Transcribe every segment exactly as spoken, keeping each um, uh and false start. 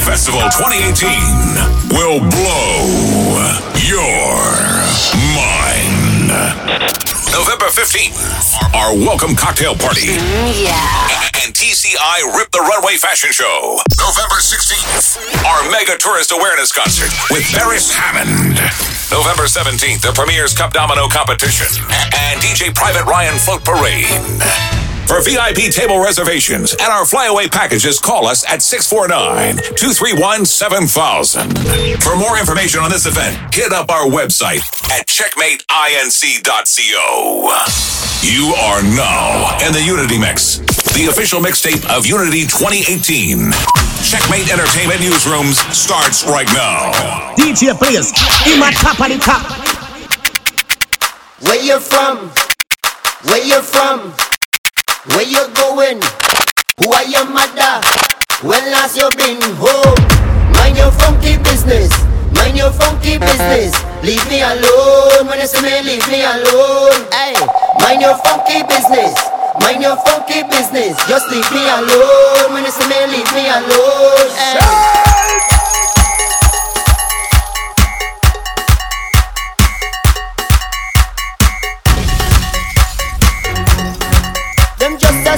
Unity Festival twenty eighteen will blow your mind. November fifteenth, our welcome cocktail party. Mm, yeah. And T C I Rip the Runway Fashion Show. November sixteenth, our Mega Tourist Awareness Concert with Barris Hammond. November seventeenth, the Premier's Cup Domino Competition and D J Private Ryan Float Parade. For V I P table reservations and our flyaway packages, call us at six four nine, two three one, seven thousand. For more information on this event, hit up our website at checkmate inc dot co. You are now in the Unity Mix, the official mixtape of Unity twenty eighteen. Checkmate Entertainment Newsrooms starts right now. D J Blaze, in my top of the top. Where you from? Where you from? Where you going? Who are your mother? When last you been home? Mind your funky business. Mind your funky business. Leave me alone. When you see me, leave me alone. Hey, mind your funky business. Mind your funky business. Just leave me alone. When you see me, leave me alone. Hey.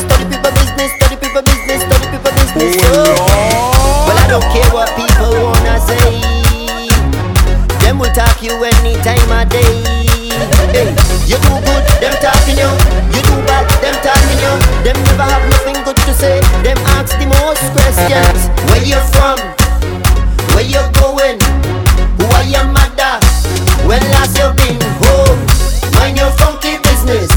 Study people business, study people business, study people business. Oh, well, I don't care what people wanna say. Them will talk you any time of day. Hey, you do good, them talking you. You do bad, them talking you. Them never have nothing good to say. Them ask the most questions. Where you from? Where you going? Who are your mother? When last you been home? Mind your funky business.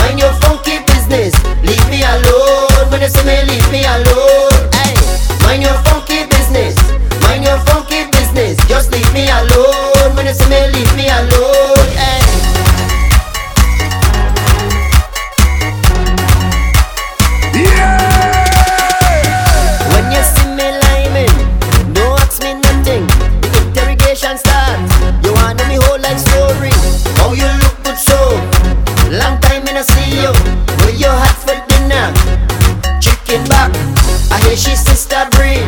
Mind your funky business. Leave me alone, when you see me, leave me alone. Hey, mind your funky business, mind your funky business. Just leave me alone, when you see me, leave me alone. Hey. Yeah! When you see me liming, don't ask me nothing. The interrogation starts. You wanna know me whole life story. How you look good so long time in a see you. Where you hot for dinner? Chicken back. I hear she sister breed.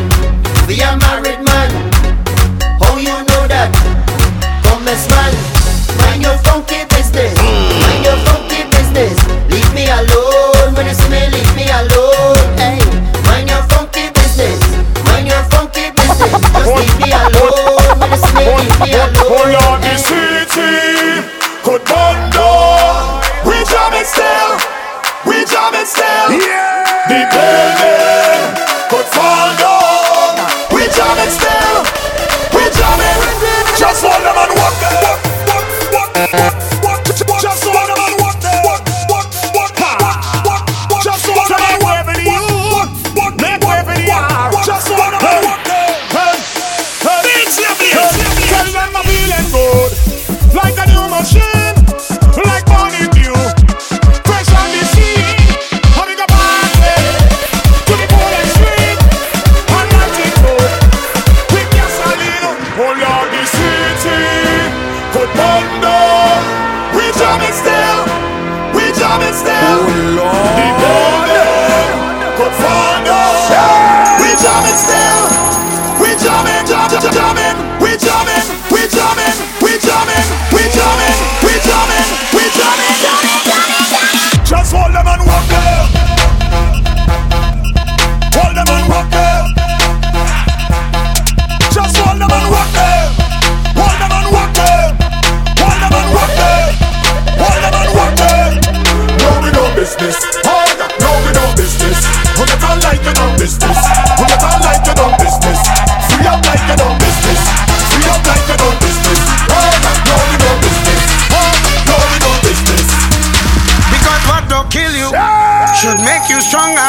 We are married man. How you know that? Come as man. Mind your funky business. Mind your funky business. Leave me alone. When you see me, leave me alone. Hey, mind your funky business. Mind your funky business. Just leave me alone. When you see me, leave me alone. All the city could bundle. We jamming still, we jamming still. Yeah. The building could fall down. We jamming still, we jamming. Just one them and walk, walk, walk, walk, walk, walk. Just one them and walk, walk, walk, walk, walk, walk. Just one them and walk, walk, walk, walk, walk. Just one them and walk. Hey, hey, hey. Tell them I'm feeling good, like a new machine.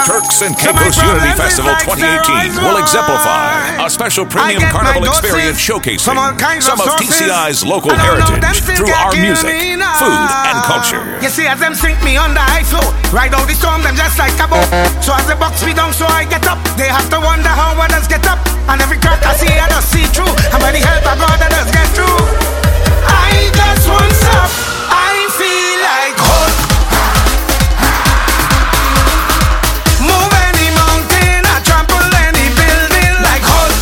Turks and Caicos Unity Festival twenty eighteen will exemplify a special premium carnival experience showcasing some of T C I's local heritage through our music, food, and culture. You see, as them sink me on the I S O, ride out the storm, them just like a boat. So as they box me down, so I get up. They have to wonder how others get up. And every crack I see, I just see through. How many help I got, I just get through. I just want some. I feel like hot. Move any mountain, I trample any building like Hulk.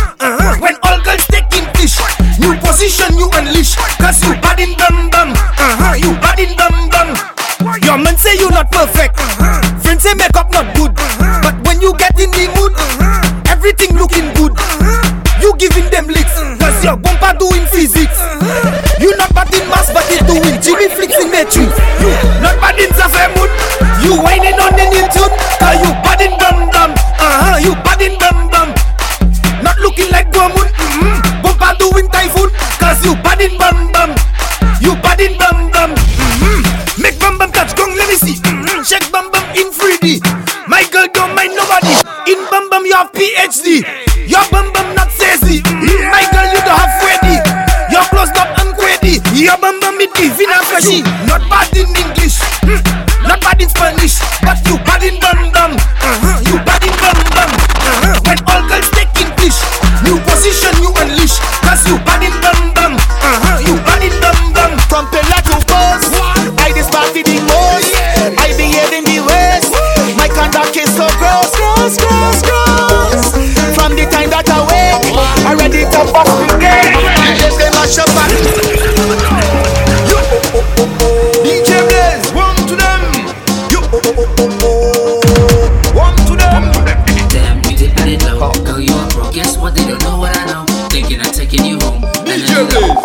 uh-huh. When all girls taking fish, new position you unleash. Cause you bad in bum bum, uh-huh. You bad in bum bum. Your man say you not perfect, uh-huh. Friends say makeup not good, uh-huh. But when you get in the mood, uh-huh. Everything looking good, uh-huh. You giving them licks, uh-huh. Cause your bumper doing physics, uh-huh. You not bad in mass but it doing Jimmy flicks in matrix. You not bad in Zaffair mood, you whining on any tune. Cause you bad in bum bum, uh-huh. You bad in bum bum. Not looking like Gomun, mm-hmm. Bumpa doing typhoon. Cause you bad in bum bum. You bad in bum bum, mm-hmm. Make bum bum touch gong, let me see, mm-hmm. Check bum bum in three D. My girl don't mind nobody. In bum bum you have P H D. Your bum bum not sassy, mm-hmm. My girl you don't have Freddy. Your clothes not unqueddy. Your bum bum it is in a flashy. Not bad in English, mm-hmm. Not bad in Spanish. But you bad in bum bum, uh-huh. You bad in bum bum, uh-huh. When all girls take new position you unleash. Cause you bad in bum bum, uh-huh. You bad in bum bum. From pillar to post, I this party the most, yeah. I behave in the ways, yeah. My conduct is so gross, gross, gross, gross. From the time that I wake, I ready to bust the game. I just get my shot back. D J Blaze, warm to them. You oh, oh, oh, oh, oh. Warm to them. Damn, you did it low, girl, you are broke. Guess what? They don't know what I know. Thinking I'm taking you home. D J Blaze,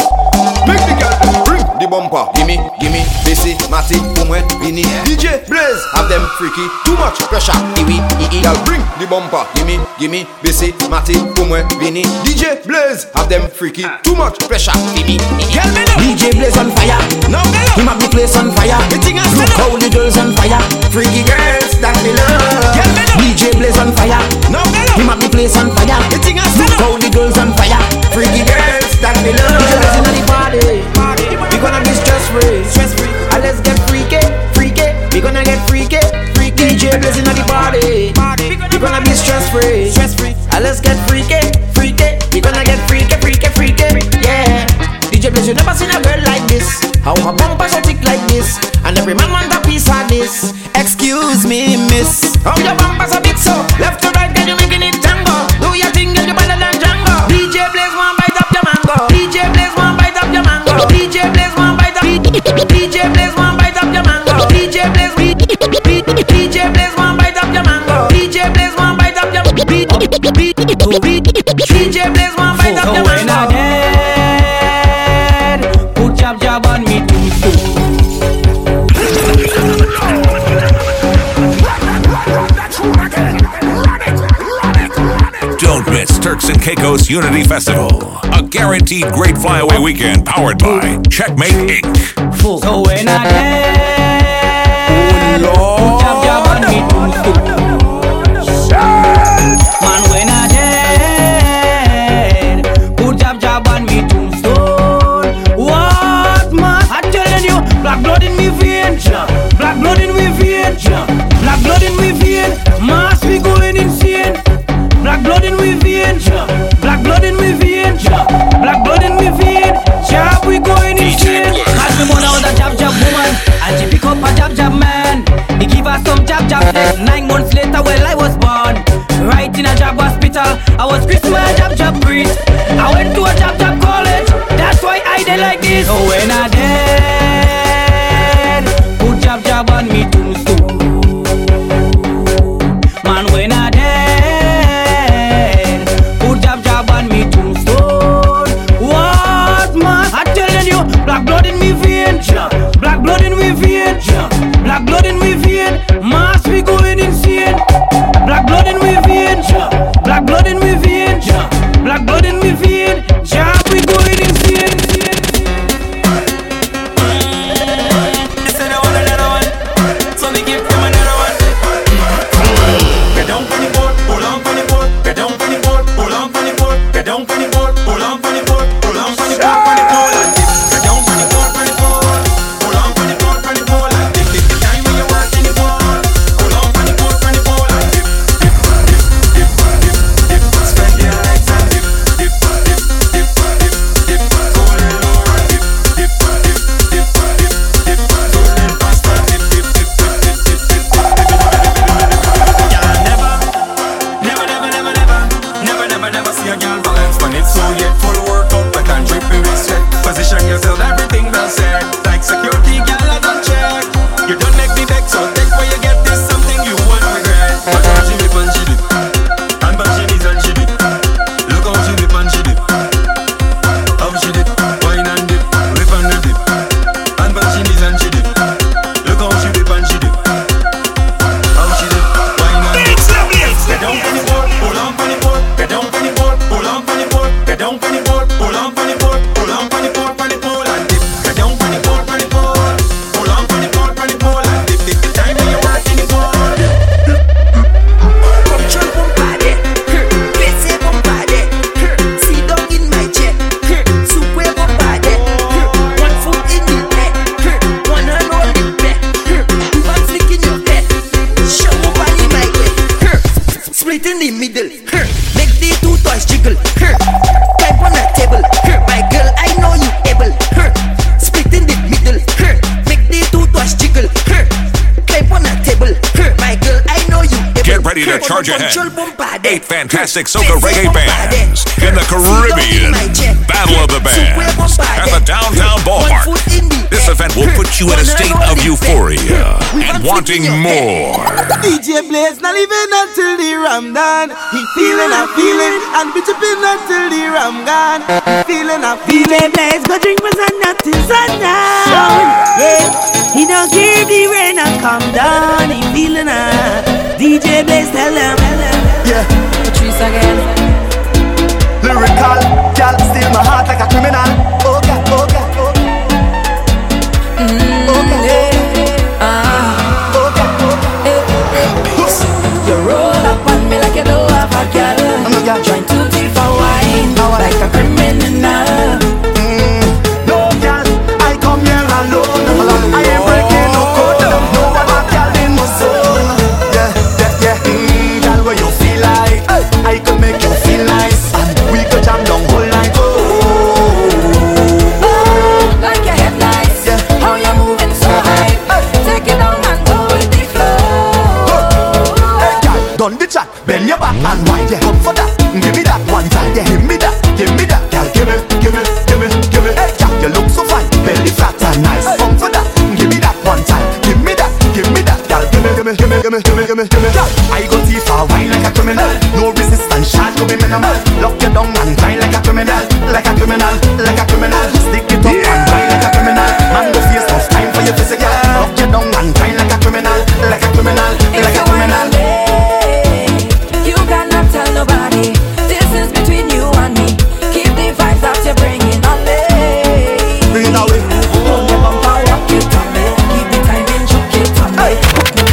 make the cat bring the bumper. Gimme, gimme, Bassy, Matty, Pumwe, Vinny. D J Blaze, have them freaky. Too much pressure. Iwi, ii. Y'all bring the bumper. Gimme, gimme, Bassy, Matty, Pumwe, Vinny. D J Blaze, have them freaky. Too much pressure. Gimme, D J Blaze on fire. Now him have the place on fire. Look how the girls on fire. Freaky girls that they love. D J Blaze on fire. Now him have the place on fire. Look how the girls on fire. Freaky girls that they love. D J Blaze in the party. We gonna be stress free. Stress free. And let's get freaky, freaky. We gonna get freaky, freaky. D J Blaze in the party. We gonna be stress free. Stress free. And let's get freaky, freaky. We gonna get freaky, freaky, freaky. Yeah. D J Blaze, you never seen a girl like this. How her bumper so thick like this, and every man want a piece of this. Excuse me, miss. How your bumper's so big so left to right, girl you making it Django. Do your thing, girl you better than Django. D J Blaze one bite up your mango. D J Blaze one bite up your mango. D J Blaze one bite up. D J Blaze one bite up your mango. D J Blaze. D J Blaze one bite up your mango. D J Blaze one bite up your. D J Blaze one bite up your mango. Jab jab on me too soon. Don't miss Turks and Caicos Unity Festival, a guaranteed great flyaway weekend powered by Checkmate Incorporated. Full so when I get, oh, jab jab on me too soon. Man when I get, put jab jab on me too. Black blood in me vein, black blood in me vein, black blood in me vein, mass we going insane. Black blood in me vein, black blood in me vein, black blood in me vein, jab we going insane. As we mourn out a jab jab woman, and she pick up a jab jab man. He give us some jab jab sex. Nine months later, well I was born, right in a jab hospital. I was Christmas a jab jab priest. I went to a jab jab college. That's why I did like this. Oh, when I did. Jab on me too soon. Man when I dead, put jab jab on me too soon. What man? I'm telling you, black blood in me vein, black blood in me vein, black blood in me vein, mass we going insane. Black blood in me vein, black blood in me vein, black blood in me vein, jab we going insane. balance when it's so yet full workout, but I'm dripping with sweat. Position yourself, everything that's there. Like security, girl, I don't check. You don't make the deck, so take where you get this something you won't regret. But how she dip and she dip, and but she dip and she dip. Look how she dip and she dip, how she dip, wine and dip, whip and dip, and but she dip and she dip. Look how she dip and she dip, how she dip, wine and dip. They don't panic, pull on panic, they don't panic, pull on panic, they don't panic, pull on panic. Charge ahead. Eight fantastic soca reggae bands in the Caribbean. Battle of the Bands at the downtown ballpark. This event will put you in a state of euphoria and wanting more. D J Blaze not leaving until the ram done. He feeling a feeling and be chipping until the ram gone. He feeling a feeling. Blaze go drink with and nothing sundown. He don't give the rain and come down. He feeling up. D J Blaze tell him. Yeah. Patrice again. Lyrical, y'all steal my heart like a criminal. Oh God, oh God, oh God. Mm, oh God, yeah. uh, oh God, oh God. Hey, hey. You roll up on me like you don't have a girl. I'm a girl trying to deal for wine, oh, like a criminal. Mm. No girl, I come here alone. I am breaking no code, no other girl in my soul. Yeah, yeah, yeah. Mm, girl, what you feel like? I could make you feel nice, and we could jam down whole night. Oh, oh, like your head nice, yeah. How you moving so high? Take it down and go with the flow. Hey, girl, done the chat, bend your back and wind. Yeah, come for that, give me that one time. Yeah, give me that, give me that, girl, give it, give it, give it, give it. Hey, girl, you look so fine, belly fat and nice. Hey. Come for that. Give me, give me, give me, give me, give me. I go see for wine like a criminal. No resistance, shot to be minimal. Lock you down and die like a criminal. Like a criminal, like a criminal. Stick it up and die like a criminal. Man, go face off time for your physical. Lock you down and die like a criminal. Like a criminal, like a criminal. You cannot tell nobody. This is between you and me. Keep the vibes that you're bringing on me. Bring it that way. Don't give up and walk it on me. Keep the time in, juke it on me. No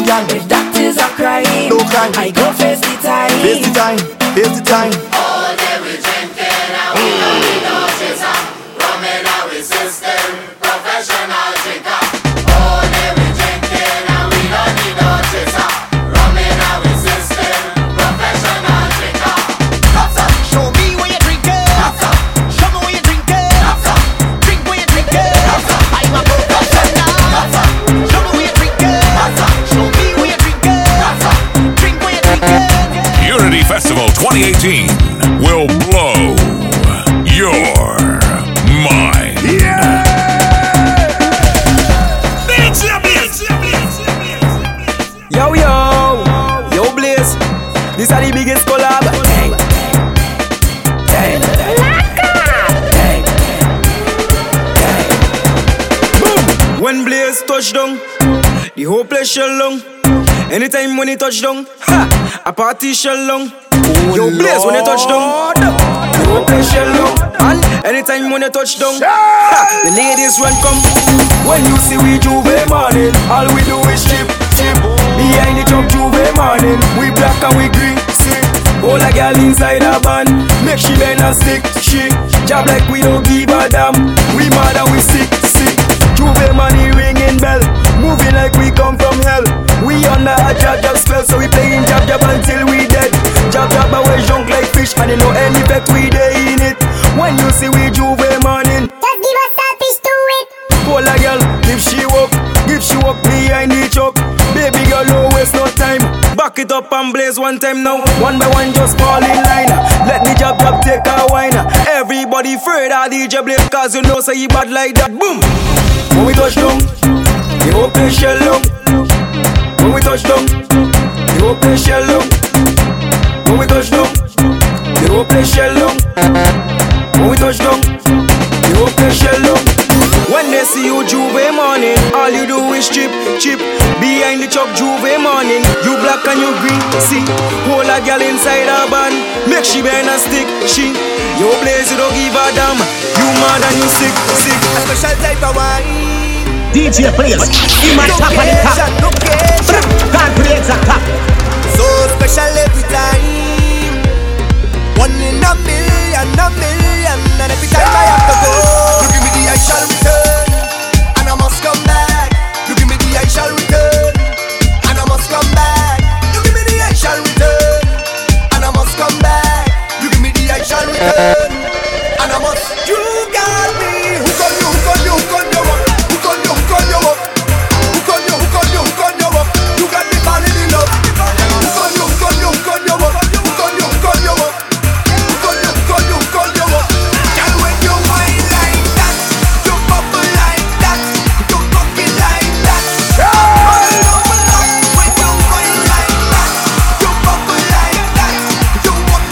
girl, if that is a crime, no crime. I go face the time, face the time, face the time. All day we drinking and we don't need no chaser. Rum in our system, professional drinker. All day we drinking and we don't need no chaser. Rum in our system, professional drinker. Hops up, show me where you drinking. Hops up, show me where you drinking. Hops up, drink where you drinking. Hops up, I'm a professional. Hops up, show me where you drinking. Hops up. Unity Festival twenty eighteen will blow your mind. Yeah! Yo, yo! Yo, Blaze! This are the biggest collab. Dang! Dang! Dang! Dang! Boom! When Blaze touch down, the whole place shall long. Anytime when he touch down, ha, a party shell long. Oh, yo, Blaze, when you touch down, you play shell long. And anytime when you touch down, ha, the ladies run come. When you see we Juve morning, all we do is chip, chip. Behind the jump Juve morning, we black and we green, sick. All a girl inside a band, make she bend and stick, shit. Job like we don't give a damn, we mad and we sick, sick. Juve money ringing bell, moving like we come from hell. We under a jab jab spell, so we playing jab jab until we dead. Jab jab and we junk like fish, and you know any effect we day in it. When you see we Juve morning, just give us a fish to it. Call a girl, give she up, give she up behind the chop. Baby girl, always no time, back it up and Blaze one time. now. One by one just fall in line. Let the job job take a whine. Everybody afraid of D J Blaze, cause you know say he bad like that. Boom! When we touch down, the whole place shell down. When we touch down, the whole place shell down. When we touch down, the whole place shell down. When we touch down, the whole place shell down. When they see you Juve morning, all you do is chip, chip. Behind the chop Juve morning, you black and you green, see. Hold a girl inside a band, make she bend and stick, she. Your Blaze, you don't give a damn, you mad and you sick, sick. A special type of wine. D J Blaze, he might tap on the top. God creates a top. So special every time. One in a million, a million. And every time I have to go, you give me the I shall return, and I must come back. You give me the I shall return, and I must come back. You give me the I shall return, and I must come back. You give me the I shall return, and I must. You got me. Who call you? Who call you? Who call you? Who call you? Who call you? Who call you? Who call you? Who call you? You got me falling in love. Who call you? Who call you? Who call you? Who call you? Who call you? Who call you? Who call you? Who call you? Girl, when you whine like that, you bubble like that, you cocky like that. Girl, when you whine like that, you bubble like that, you cocky like that. I must come back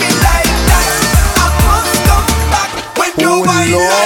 when you whine like that.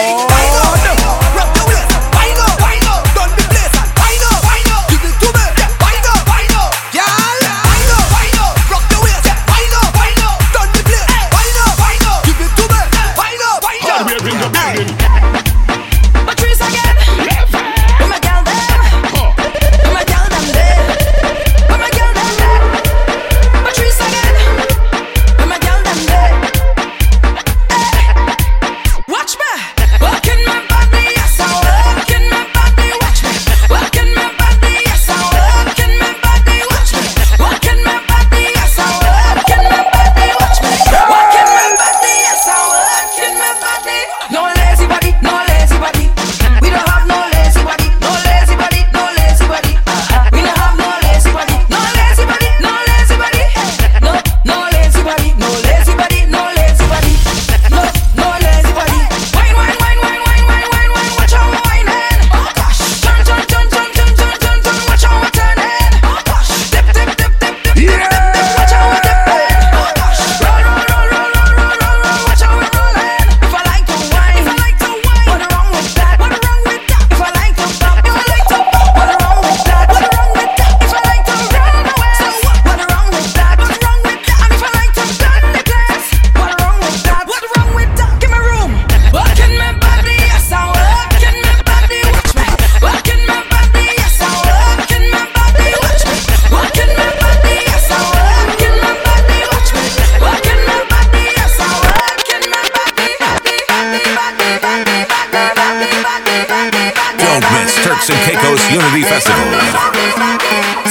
Turks and Caicos Unity Festival.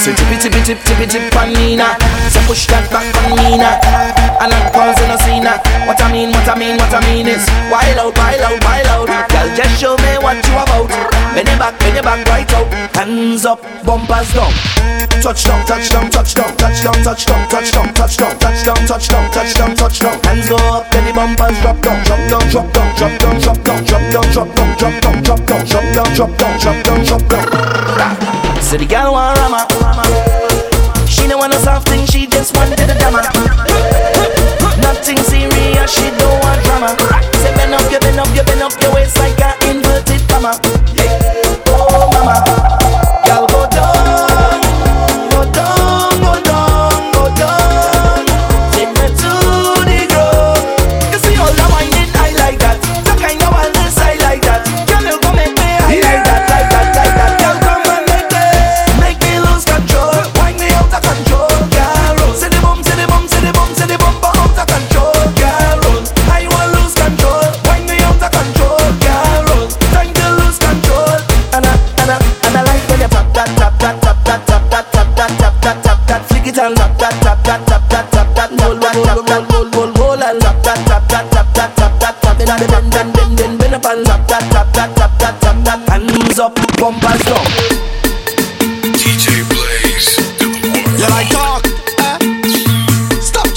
So tippy tippy tip tippy tip panina. So push that back panina. And I cause and I see that. What I mean, what I mean, what I mean is wild out, wild out, wild out. Girl, just show me what you about. Bend it back, bend it back right out. Hands up, bumpers down. Touchdown, touchdown, touchdown, touchdown, touchdown, touchdown, touchdown, touchdown, touchdown, touchdown, touchdown. Hands go up, then the bumpers drop down, drop down, drop down, drop down, drop down, drop down, drop down, drop down, drop down, drop down, drop down, drop down, drop down. So the girl want rama, she don't want no soft thing, she just wanted a drama. Nothing serious, she don't want drama. Say bend up, you bend up, you bend up your waist like an inverted comma. Oh mama. D J Blaze, you like talk? Eh? Stop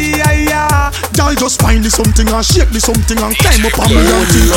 I'll just find the something and shake the something and climb up and mountain.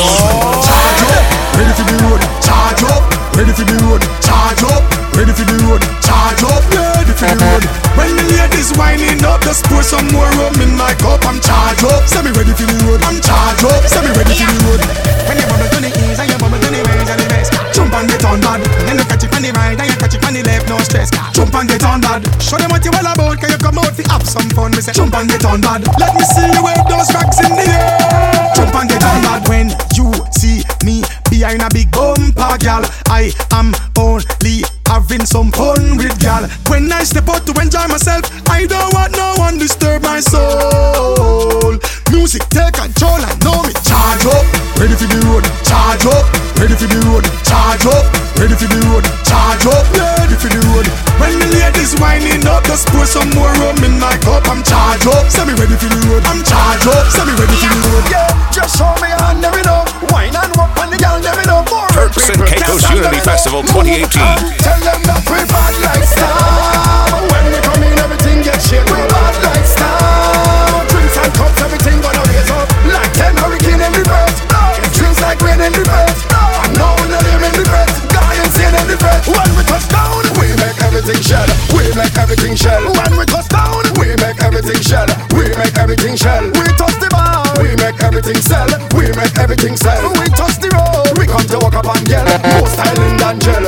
Charge up, ready for the road. Charge up, ready for the road. Charge up, ready for the road. Charge up, ready for the road. When the ladies winding up, just pour some more rum in my cup. I'm charged up, send me ready for the road. I'm charged up, send me ready for the road. When your mama do the ease and your mama do the ways and the best, jump and get on bad. Then you catch it on the right and you catch it on the left, no stress. Jump and get on bad. Show them what you all about, can you come out to have some fun? Me say jump and get on bad. Let me see. Wave those rocks in the air. Jump and get on that. When you see me behind a big bumper, gal, I am only having some fun with gal. When I step out to enjoy myself, I don't want no one disturb my soul. Music take control and know me. Charge up, ready for the road. Charge up, ready for the road. Charge up, ready for the road. Charge up, ready for the road. When the ladies winding up, just pour some more rum in my cup. I'm charged up, send me ready for the road. I'm charged up, send me ready for the road. Yeah, just show me and never know. Wine and rock and the gal never know. Turks and Caicos Unity Festival twenty eighteen. Tell them that we bad like star. When we come in, everything gets shit. We bad like star. Drinks and cups, everything gonna raise up. Like ten hurricane in reverse. It drinks like rain in reverse. I know the name in reverse. God insane in reverse. When we touch down, we make everything shell. We make everything shell. When we touch down, we make everything shell. We make everything shell. We touch the bar, we make everything sell. We make everything sell. We touch the road, we come to walk up and yell. More styling than gel.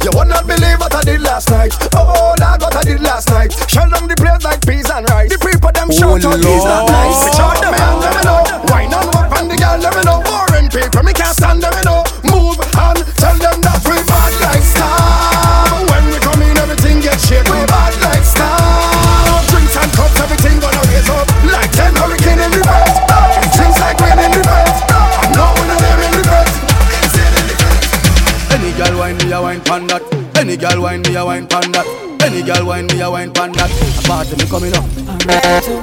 You would not believe what I did last night. Oh, Lord, what I did last night. Shell down the place like peas and rice. The people them shout out, is that nice? We shout them and let me know. Why not walk on the girl, let me know. Boring people, me can't stand them, you know. Move and tell them that we bad like star. When we come in, everything gets shit. We bad like star. Drinks and cups, everything gonna raise up. Like ten hurricane in reverse. It drinks like rain in reverse. I know when they're in reverse. Any girl wine me a wine pan that. Any girl wine me a wine pan that. Any girl wine me a wine pan that. A party me coming up. I'm ready to.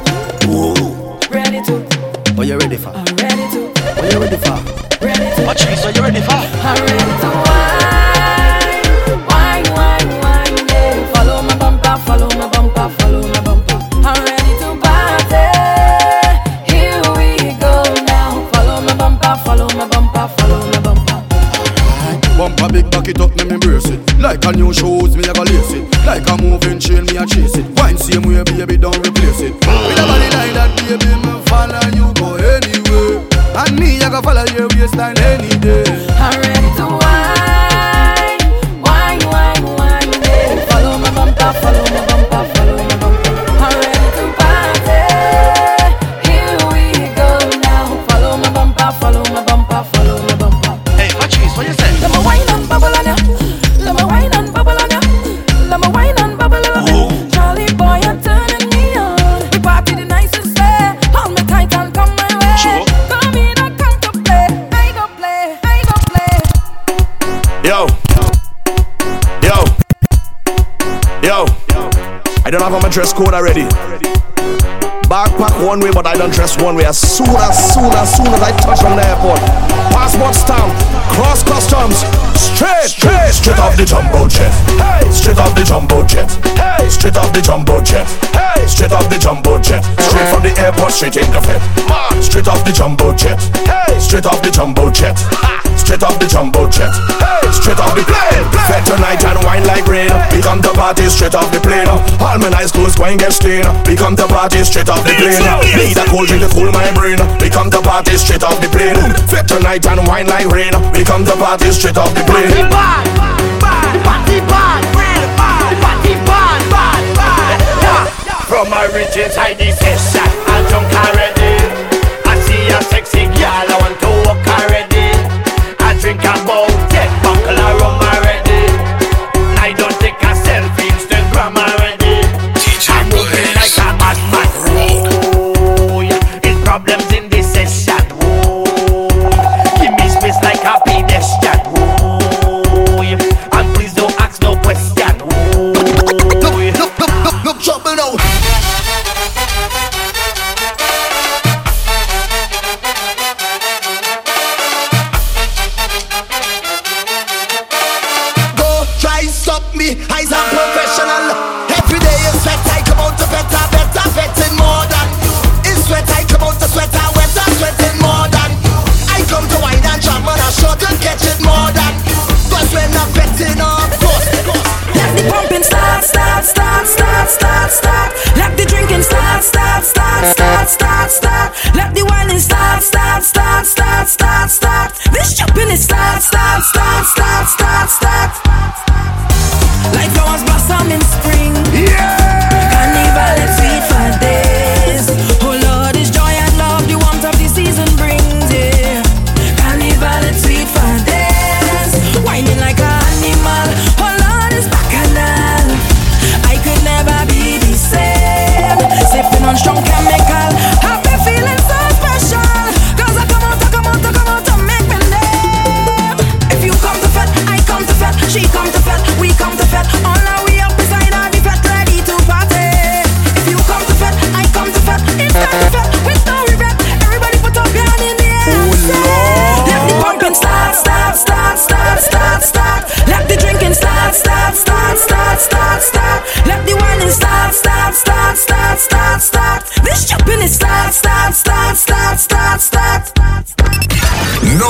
Whoa. Ready to. Are you ready for? I'm ready to. Are you ready for? Ready to. What cheese are you ready for? I'm ready to wine, wine, wine, wine, yeah. Follow my bumper, follow my bumper, follow my bumper. I'm ready to party. Here we go now. Follow my bumper, follow my bumper, follow my bumper. Bumper big back it up, me embrace it. Like a new shoes, me a go lace it. Like a moving chain, me a chase it. Wine same way, baby, don't replace it. With a body like that, baby, me follow you go anywhere. And me, I go follow your waistline any day. I'm ready to wine, wine, wine, wine, yeah. Follow my bumper, follow my bumper, follow my bumper. I'm ready to party. Here we go now. Follow my bumper, follow my bumper, follow my bumper. Hey, what cheese, what you say? I don't have my dress code already. Backpack one way, but I don't dress one way. As soon as, soon as, soon as I touch from the airport, passport stamp, cross customs, straight, straight, straight off the jumbo jet. Hey, straight off the jumbo jet. Hey, straight off the jumbo jet. Hey, straight off the jumbo jet. Straight from the airport, straight in the fit. Straight off the jumbo jet. Hey, straight off the jumbo jet. Straight off the jumbo jet. Hey, straight off the plane. Fed tonight and wine like rain. We come to party straight off the plane. All my nice clothes going get stained. We come to party straight off the plane. Need a cold drink to cool my brain. We come to party straight off the plane. Fed tonight and wine like rain. We come to party straight off the plane. Party bad, bad, party bad, party bad, bad, bad. Yeah. From my riches I desist. I'm drunk already. I see a sexy girl. I want to walk already. Drink about it, buckle a rum already. I don't take a selfie, Instagram already. I'm moving like a bad man. Oh, yeah, it's problems in this session. Oh, give me space like a pedestrian. Oh, yeah, and please don't ask no question. Oh, yeah. Look, look, look, look, trouble now.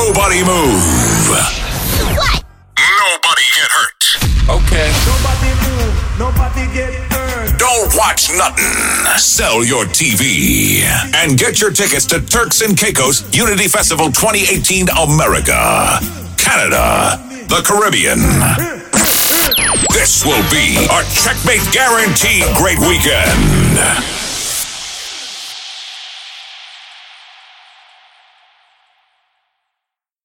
Nobody move. What? Nobody get hurt. Okay. Nobody move. Nobody get hurt. Don't watch nothing. Sell your T V and get your tickets to Turks and Caicos Unity Festival twenty eighteen America, Canada, the Caribbean. This will be a Checkmate guaranteed great weekend.